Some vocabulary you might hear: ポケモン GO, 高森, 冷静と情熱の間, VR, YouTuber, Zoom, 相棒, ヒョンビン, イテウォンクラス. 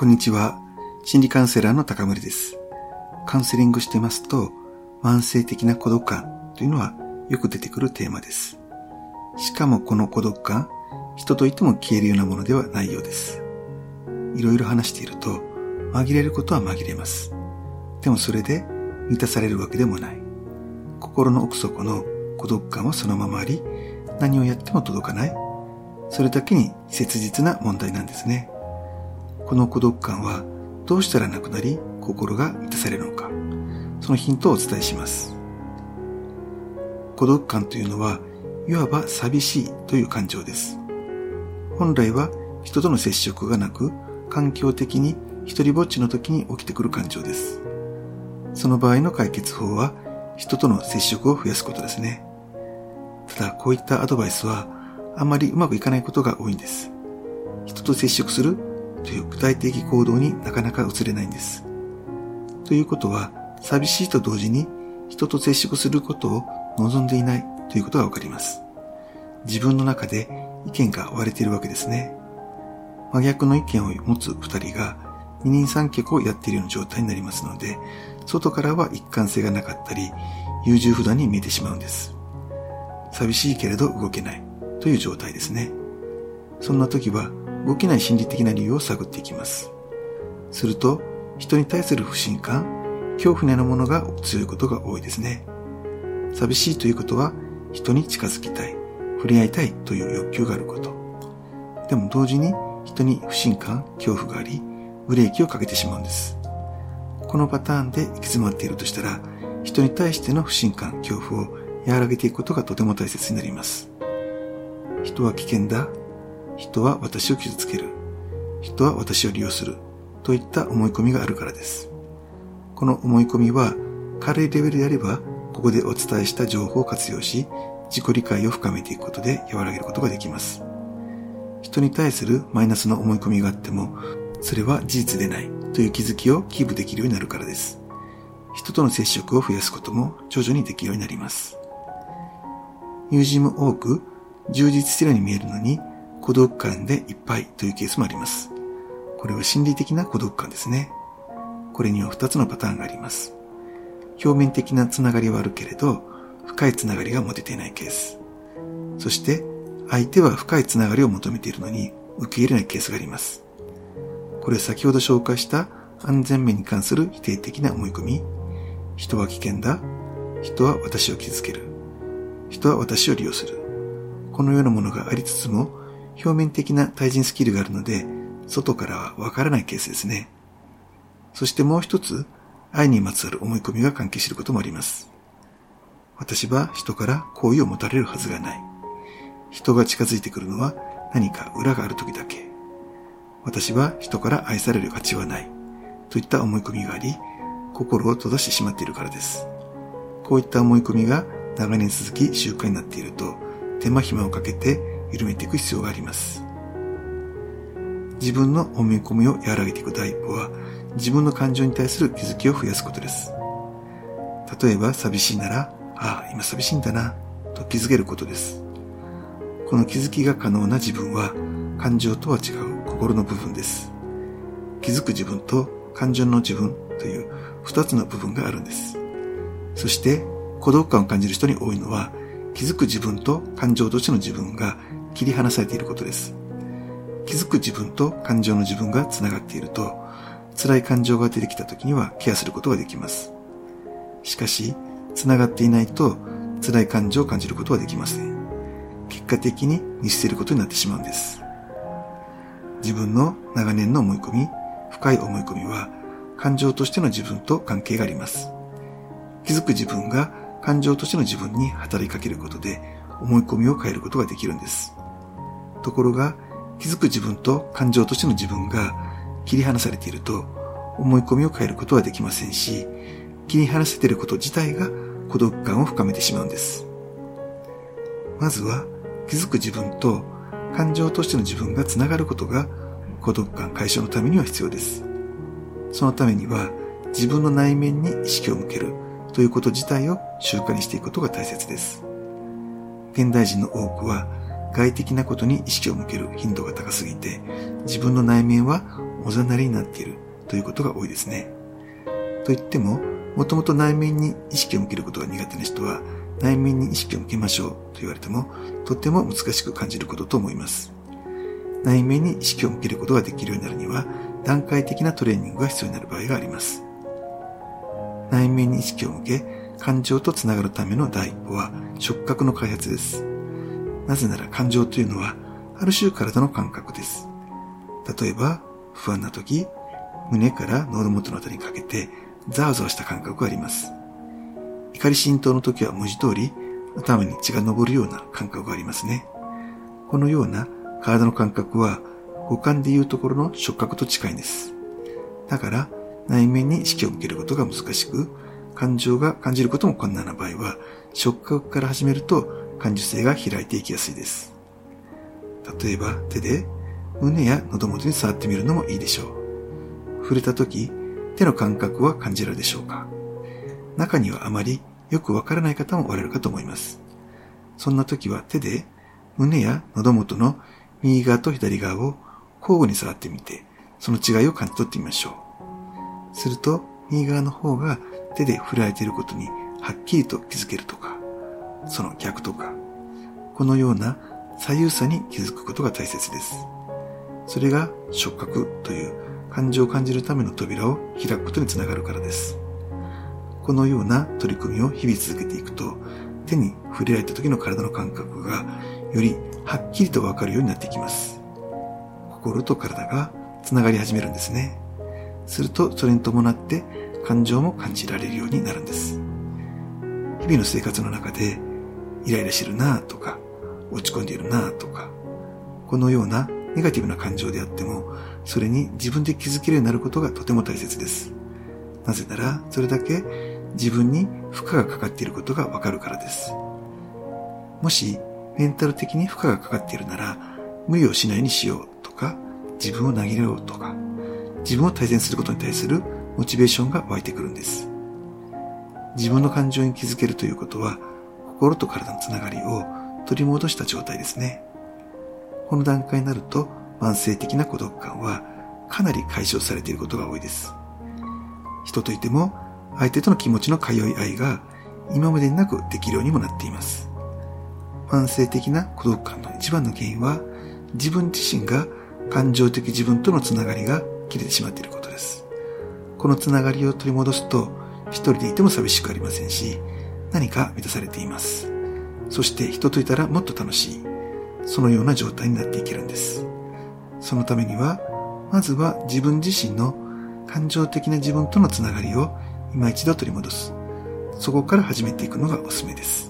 こんにちは。心理カウンセラーの高森です。カウンセリングしてますと、慢性的な孤独感というのはよく出てくるテーマです。しかもこの孤独感、人といても消えるようなものではないようです。いろいろ話していると、紛れることは紛れます。でもそれで満たされるわけでもない。心の奥底の孤独感はそのままあり、何をやっても届かない。それだけに切実な問題なんですね。この孤独感はどうしたらなくなり心が満たされるのか、そのヒントをお伝えします。孤独感というのはいわば寂しいという感情です。本来は人との接触がなく環境的に一人ぼっちの時に起きてくる感情です。その場合の解決法は人との接触を増やすことですね。ただこういったアドバイスはあまりうまくいかないことが多いんです。人と接触するという具体的行動になかなか移れないんです。ということは、寂しいと同時に人と接触することを望んでいないということがわかります。自分の中で意見が割れているわけですね。真逆の意見を持つ二人が二人三脚をやっているような状態になりますので、外からは一貫性がなかったり、優柔不断に見えてしまうんです。寂しいけれど動けないという状態ですね。そんな時は、動けない心理的な理由を探っていきます。すると、人に対する不信感、恐怖のようなものが強いことが多いですね。寂しいということは、人に近づきたい、触れ合いたいという欲求があること。でも同時に、人に不信感、恐怖があり、ブレーキをかけてしまうんです。このパターンで行き詰まっているとしたら、人に対しての不信感、恐怖を和らげていくことがとても大切になります。人は危険だ。人は私を傷つける。人は私を利用する。といった思い込みがあるからです。この思い込みは、軽いレベルであれば、ここでお伝えした情報を活用し、自己理解を深めていくことで和らげることができます。人に対するマイナスの思い込みがあっても、それは事実でないという気づきをキープできるようになるからです。人との接触を増やすことも徐々にできるようになります。友人も多く、充実しているように見えるのに、孤独感でいっぱいというケースもあります。これは心理的な孤独感ですね。これには2つのパターンがあります。表面的なつながりはあるけれど、深いつながりが持てていないケース。そして、相手は深いつながりを求めているのに受け入れないケースがあります。これは先ほど紹介した安全面に関する否定的な思い込み。人は危険だ。人は私を傷つける。人は私を利用する。このようなものがありつつも、表面的な対人スキルがあるので、外からはわからないケースですね。そしてもう一つ、愛にまつわる思い込みが関係していることもあります。私は人から好意を持たれるはずがない。人が近づいてくるのは何か裏がある時だけ。私は人から愛される価値はない。といった思い込みがあり、心を閉ざしてしまっているからです。こういった思い込みが長年続き習慣になっていると、手間暇をかけて緩めていく必要があります。自分の思い込みを和らげていく第一歩は、自分の感情に対する気づきを増やすことです。例えば、寂しいなら、ああ、今寂しいんだな、と気づけることです。この気づきが可能な自分は、感情とは違う心の部分です。気づく自分と感情の自分という二つの部分があるんです。そして、孤独感を感じる人に多いのは、気づく自分と感情としての自分が切り離されていることです。気づく自分と感情の自分がつながっていると、辛い感情が出てきた時にはケアすることができます。しかし、つながっていないと辛い感情を感じることはできません。結果的に見捨てることになってしまうんです。自分の長年の思い込み、深い思い込みは、感情としての自分と関係があります。気づく自分が感情としての自分に働きかけることで、思い込みを変えることができるんです。ところが、気づく自分と感情としての自分が切り離されていると、思い込みを変えることはできませんし、切り離せていること自体が孤独感を深めてしまうんです。まずは、気づく自分と感情としての自分がつながることが、孤独感解消のためには必要です。そのためには、自分の内面に意識を向けるということ自体を習慣にしていくことが大切です。現代人の多くは外的なことに意識を向ける頻度が高すぎて、自分の内面はおざなりになっているということが多いですね。といっても、もともと内面に意識を向けることが苦手な人は、内面に意識を向けましょうと言われても、とても難しく感じることと思います。内面に意識を向けることができるようになるには、段階的なトレーニングが必要になる場合があります。内面に意識を向け、感情とつながるための第一歩は、触覚の開発です。なぜなら感情というのは、ある種体の感覚です。例えば、不安な時、胸から喉元のあたりにかけて、ざわざわした感覚があります。怒り心頭の時は文字通り、頭に血が昇るような感覚がありますね。このような体の感覚は、五感でいうところの触覚と近いんです。だから、内面に意識を向けることが難しく、感情が感じることも困難な場合は、触覚から始めると感受性が開いていきやすいです。例えば、手で胸や喉元に触ってみるのもいいでしょう。触れた時、手の感覚は感じられるでしょうか。中にはあまりよくわからない方もおられるかと思います。そんな時は手で胸や喉元の右側と左側を交互に触ってみて、その違いを感じ取ってみましょう。すると、右側の方が手で振られていることにはっきりと気づけるとか、その逆とか、このような左右差に気づくことが大切です。それが触覚という感情を感じるための扉を開くことにつながるからです。このような取り組みを日々続けていくと、手に触れられた時の体の感覚がよりはっきりとわかるようになってきます。心と体がつながり始めるんですね。するとそれに伴って感情も感じられるようになるんです。日々の生活の中でイライラしてるなぁとか、落ち込んでいるなぁとか、このようなネガティブな感情であっても、それに自分で気づけるようになることがとても大切です。なぜなら、それだけ自分に負荷がかかっていることがわかるからです。もし、メンタル的に負荷がかかっているなら、無理をしないようにしようとか、自分を投げようとか、自分を大切にすることに対するモチベーションが湧いてくるんです。自分の感情に気づけるということは、心と体のつながりを取り戻した状態ですね。この段階になると、慢性的な孤独感はかなり解消されていることが多いです。人といても、相手との気持ちの通い合いが今までになくできるようにもなっています。慢性的な孤独感の一番の原因は、自分自身が感情的自分とのつながりが切れてしまっていることです。このつながりを取り戻すと、一人でいても寂しくありませんし、何か満たされています。そして人といたらもっと楽しい、そのような状態になっていけるんです。そのためには、まずは自分自身の感情的な自分とのつながりを今一度取り戻す。そこから始めていくのがおすすめです。